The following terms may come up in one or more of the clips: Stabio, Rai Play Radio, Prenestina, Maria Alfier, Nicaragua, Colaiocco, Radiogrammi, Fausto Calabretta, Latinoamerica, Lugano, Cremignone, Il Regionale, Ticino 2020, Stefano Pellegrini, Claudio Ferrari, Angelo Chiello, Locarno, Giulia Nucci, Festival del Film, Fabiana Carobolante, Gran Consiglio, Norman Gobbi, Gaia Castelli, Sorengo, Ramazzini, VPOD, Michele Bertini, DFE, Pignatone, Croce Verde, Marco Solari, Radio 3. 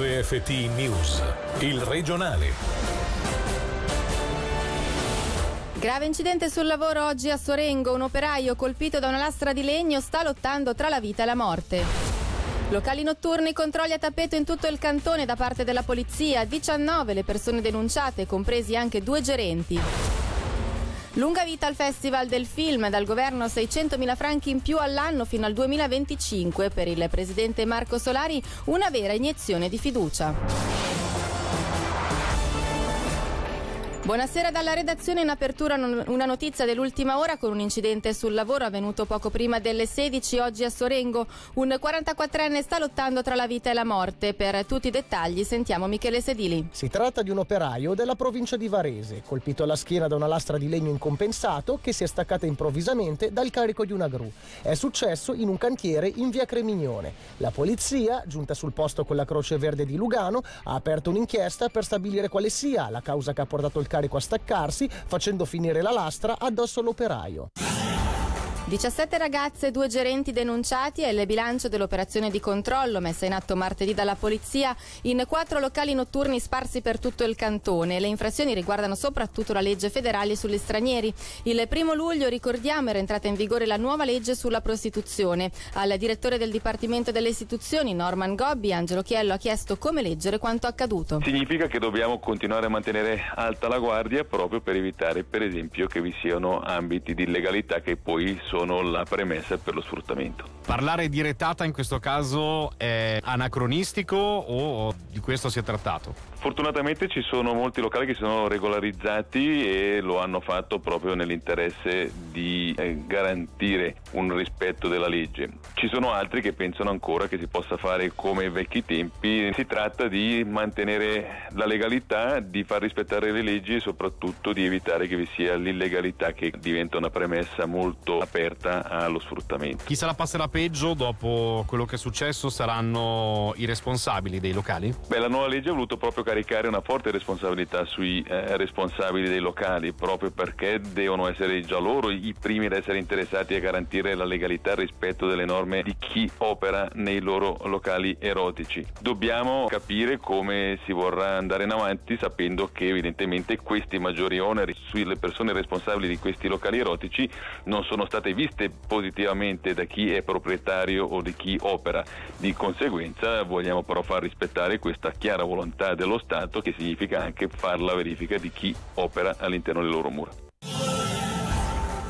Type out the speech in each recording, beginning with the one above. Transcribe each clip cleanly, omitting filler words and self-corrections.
RFT News, il regionale. Grave incidente sul lavoro oggi a Sorengo, un operaio colpito da una lastra di legno sta lottando tra la vita e la morte. Locali notturni, controlli a tappeto in tutto il cantone da parte della polizia, 19 le persone denunciate, compresi anche 2 gerenti. Lunga vita al Festival del Film, dal governo 600.000 franchi in più all'anno fino al 2025, per il presidente Marco Solari una vera iniezione di fiducia. Buonasera dalla redazione. In apertura una notizia dell'ultima ora con un incidente sul lavoro avvenuto poco prima delle 16 oggi a Sorengo. Un 44enne sta lottando tra la vita e la morte. Per tutti i dettagli sentiamo Michele Sedili. Si tratta di un operaio della provincia di Varese, colpito alla schiena da una lastra di legno incompensato che si è staccata improvvisamente dal carico di una gru. È successo in un cantiere in via Cremignone. La polizia, giunta sul posto con la Croce Verde di Lugano, ha aperto un'inchiesta per stabilire quale sia la causa che ha portato il carico a staccarsi, facendo finire la lastra addosso all'operaio. 17 ragazze e 2 gerenti denunciati è il bilancio dell'operazione di controllo messa in atto martedì dalla polizia in 4 locali notturni sparsi per tutto il cantone. Le infrazioni riguardano soprattutto la legge federale sugli stranieri. Il 1 luglio, ricordiamo, era entrata in vigore la nuova legge sulla prostituzione. Al direttore del Dipartimento delle Istituzioni, Norman Gobbi, Angelo Chiello ha chiesto come leggere quanto accaduto. Significa che dobbiamo continuare a mantenere alta la guardia proprio per evitare, per esempio, che vi siano ambiti di illegalità che poi sono la premessa per lo sfruttamento. Parlare di retata in questo caso è anacronistico o di questo si è trattato? Fortunatamente ci sono molti locali che si sono regolarizzati e lo hanno fatto proprio nell'interesse di garantire un rispetto della legge. Ci sono altri che pensano ancora che si possa fare come ai vecchi tempi. Si tratta di mantenere la legalità, di far rispettare le leggi e soprattutto di evitare che vi sia l'illegalità, che diventa una premessa molto aperta allo sfruttamento. Chi se la passerà peggio dopo quello che è successo saranno i responsabili dei locali? La nuova legge ha voluto proprio caricare una forte responsabilità sui responsabili dei locali, proprio perché devono essere già loro i primi ad essere interessati a garantire la legalità, il rispetto delle norme di chi opera nei loro locali erotici. Dobbiamo capire come si vorrà andare in avanti, sapendo che evidentemente questi maggiori oneri sulle persone responsabili di questi locali erotici non sono state viste positivamente da chi è proprietario o di chi opera. Di conseguenza vogliamo però far rispettare questa chiara volontà dello Stato, che significa anche far la verifica di chi opera all'interno delle loro mura.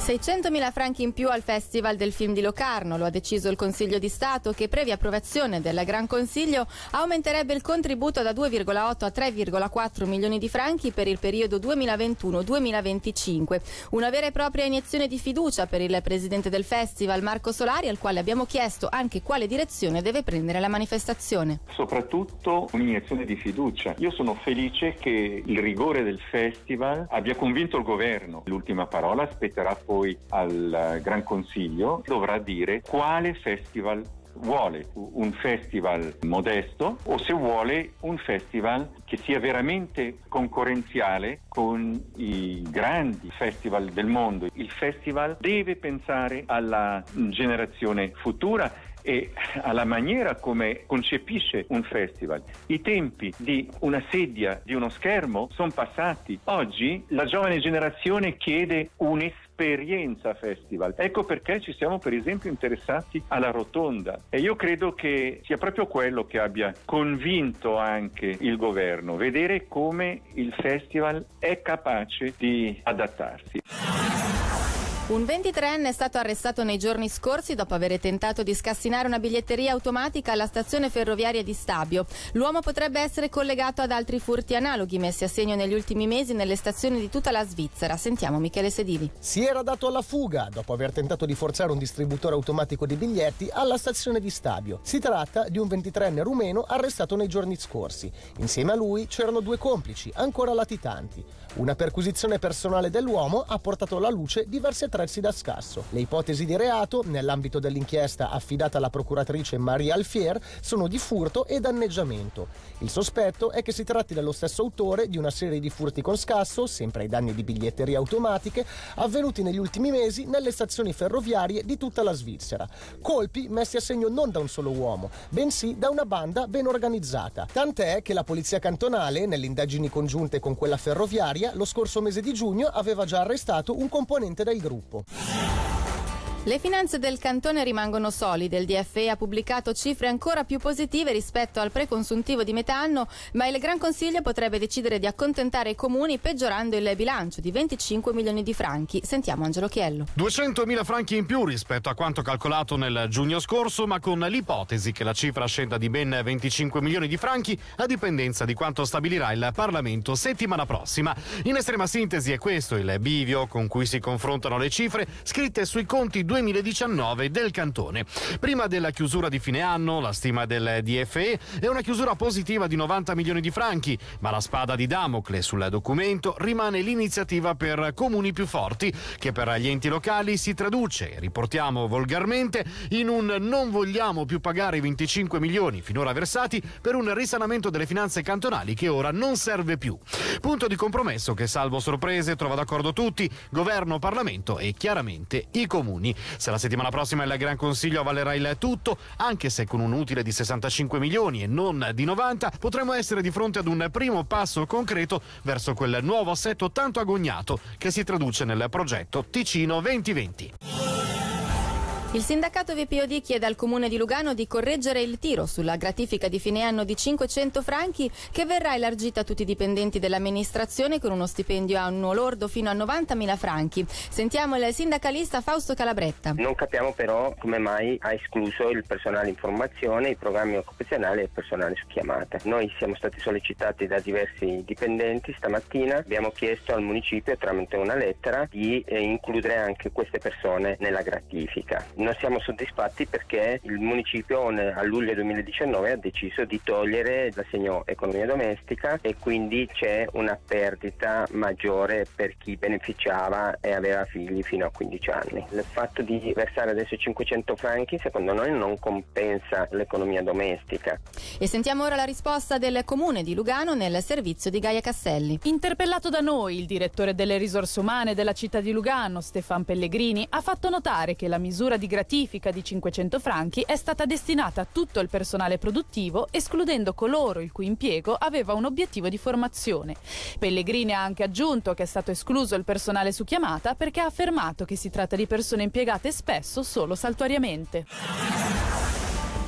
600.000 franchi in più al Festival del Film di Locarno, lo ha deciso il Consiglio di Stato, che previa approvazione del Gran Consiglio aumenterebbe il contributo da 2,8 a 3,4 milioni di franchi per il periodo 2021-2025. Una vera e propria iniezione di fiducia per il presidente del Festival, Marco Solari, al quale abbiamo chiesto anche quale direzione deve prendere la manifestazione. Soprattutto un'iniezione di fiducia. Io sono felice che il rigore del Festival abbia convinto il governo. L'ultima parola spetterà poi al Gran Consiglio, dovrà dire quale festival vuole, un festival modesto o se vuole un festival che sia veramente concorrenziale con i grandi festival del mondo. Il festival deve pensare alla generazione futura e alla maniera come concepisce un festival. I tempi di una sedia, di uno schermo sono passati. Oggi la giovane generazione chiede un'esperienza festival. Ecco perché ci siamo per esempio interessati alla rotonda, e io credo che sia proprio quello che abbia convinto anche il governo, vedere come il festival è capace di adattarsi. Un 23enne è stato arrestato nei giorni scorsi dopo aver tentato di scassinare una biglietteria automatica alla stazione ferroviaria di Stabio. L'uomo potrebbe essere collegato ad altri furti analoghi messi a segno negli ultimi mesi nelle stazioni di tutta la Svizzera. Sentiamo Michele Sedili. Si era dato alla fuga dopo aver tentato di forzare un distributore automatico di biglietti alla stazione di Stabio. Si tratta di un 23enne rumeno arrestato nei giorni scorsi. Insieme a lui c'erano 2 complici, ancora latitanti. Una perquisizione personale dell'uomo ha portato alla luce diverse sottrarsi da scasso. Le ipotesi di reato, nell'ambito dell'inchiesta affidata alla procuratrice Maria Alfier, sono di furto e danneggiamento. Il sospetto è che si tratti dello stesso autore di una serie di furti con scasso, sempre ai danni di biglietterie automatiche, avvenuti negli ultimi mesi nelle stazioni ferroviarie di tutta la Svizzera. Colpi messi a segno non da un solo uomo, bensì da una banda ben organizzata. Tant'è che la polizia cantonale, nelle indagini congiunte con quella ferroviaria, lo scorso mese di giugno aveva già arrestato un componente del gruppo. Le finanze del cantone rimangono solide, il DFE ha pubblicato cifre ancora più positive rispetto al preconsuntivo di metà anno, ma il Gran Consiglio potrebbe decidere di accontentare i comuni peggiorando il bilancio di 25 milioni di franchi. Sentiamo Angelo Chiello. 200.000 franchi in più rispetto a quanto calcolato nel giugno scorso, ma con l'ipotesi che la cifra scenda di ben 25 milioni di franchi a dipendenza di quanto stabilirà il Parlamento settimana prossima. In estrema sintesi è questo il bivio con cui si confrontano le cifre scritte sui conti 2019 del cantone. Prima della chiusura di fine anno, la stima del DFE è una chiusura positiva di 90 milioni di franchi, ma la spada di Damocle sul documento rimane l'iniziativa per comuni più forti, che per gli enti locali si traduce, riportiamo volgarmente, in un non vogliamo più pagare i 25 milioni finora versati per un risanamento delle finanze cantonali che ora non serve più. Punto di compromesso che, salvo sorprese, trova d'accordo tutti, governo, Parlamento e chiaramente i comuni. Se la settimana prossima il Gran Consiglio avvalerà il tutto, anche se con un utile di 65 milioni e non di 90, potremo essere di fronte ad un primo passo concreto verso quel nuovo assetto tanto agognato che si traduce nel progetto Ticino 2020. Il sindacato VPOD chiede al comune di Lugano di correggere il tiro sulla gratifica di fine anno di 500 franchi che verrà elargita a tutti i dipendenti dell'amministrazione con uno stipendio annuo lordo fino a 90.000 franchi. Sentiamo il sindacalista Fausto Calabretta. Non capiamo però come mai ha escluso il personale in formazione, i programmi occupazionali e il personale su chiamata. Noi siamo stati sollecitati da diversi dipendenti stamattina, abbiamo chiesto al municipio tramite una lettera di includere anche queste persone nella gratifica. Non siamo soddisfatti perché il municipio a luglio 2019 ha deciso di togliere l'assegno economia domestica e quindi c'è una perdita maggiore per chi beneficiava e aveva figli fino a 15 anni. Il fatto di versare adesso 500 franchi secondo noi non compensa l'economia domestica. E sentiamo ora la risposta del comune di Lugano nel servizio di Gaia Castelli. Interpellato da noi, il direttore delle risorse umane della città di Lugano, Stefano Pellegrini, ha fatto notare che la misura di gratifica di 500 franchi è stata destinata a tutto il personale produttivo, escludendo coloro il cui impiego aveva un obiettivo di formazione. Pellegrini ha anche aggiunto che è stato escluso il personale su chiamata perché ha affermato che si tratta di persone impiegate spesso solo saltuariamente.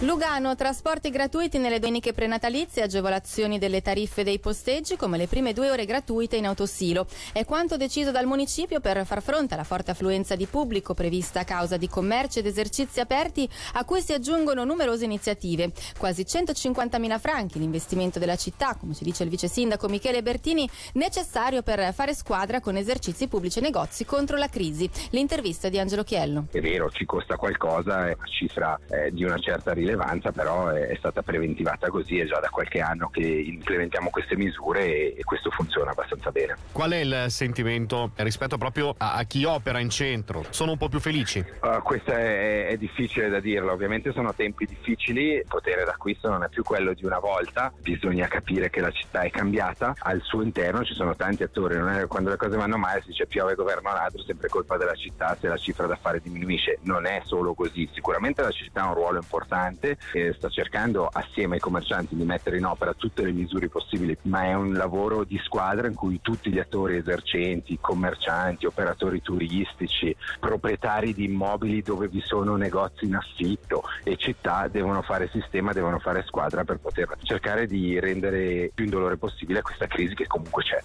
Lugano, trasporti gratuiti nelle domeniche prenatalizie, agevolazioni delle tariffe dei posteggi come le prime 2 ore gratuite in autosilo. È quanto deciso dal municipio per far fronte alla forte affluenza di pubblico prevista a causa di commerci ed esercizi aperti a cui si aggiungono numerose iniziative. Quasi 150.000 franchi l'investimento della città, come ci dice il vice sindaco Michele Bertini, necessario per fare squadra con esercizi pubblici e negozi contro la crisi. L'intervista di Angelo Chiello. È vero, ci costa qualcosa, è una cifra di una certa rilevanza, però è stata preventivata così, è già da qualche anno che implementiamo queste misure e questo funziona abbastanza bene. Qual è il sentimento rispetto proprio a chi opera in centro? Sono un po' più felici? Questo è difficile da dirlo, ovviamente sono tempi difficili, il potere d'acquisto non è più quello di una volta, bisogna capire che la città è cambiata, al suo interno ci sono tanti attori, non è quando le cose vanno male si dice piove governo ladro, sempre colpa della città se la cifra da fare diminuisce, non è solo così, sicuramente la città ha un ruolo importante e sta cercando assieme ai commercianti di mettere in opera tutte le misure possibili, ma è un lavoro di squadra in cui tutti gli attori esercenti, commercianti, operatori turistici, proprietari di immobili dove vi sono negozi in affitto e città devono fare sistema, devono fare squadra per poter cercare di rendere più indolore possibile questa crisi che comunque c'è.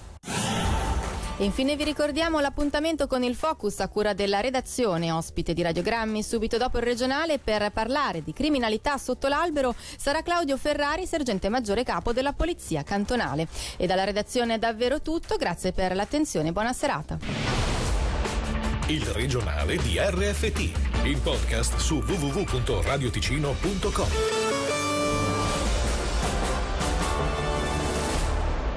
E infine vi ricordiamo l'appuntamento con il Focus a cura della redazione, ospite di Radiogrammi subito dopo il regionale per parlare di criminalità sotto l'albero sarà Claudio Ferrari, sergente maggiore capo della polizia cantonale. E dalla redazione è davvero tutto, grazie per l'attenzione, buona serata. Il regionale di RFT, il podcast su www.radioticino.com.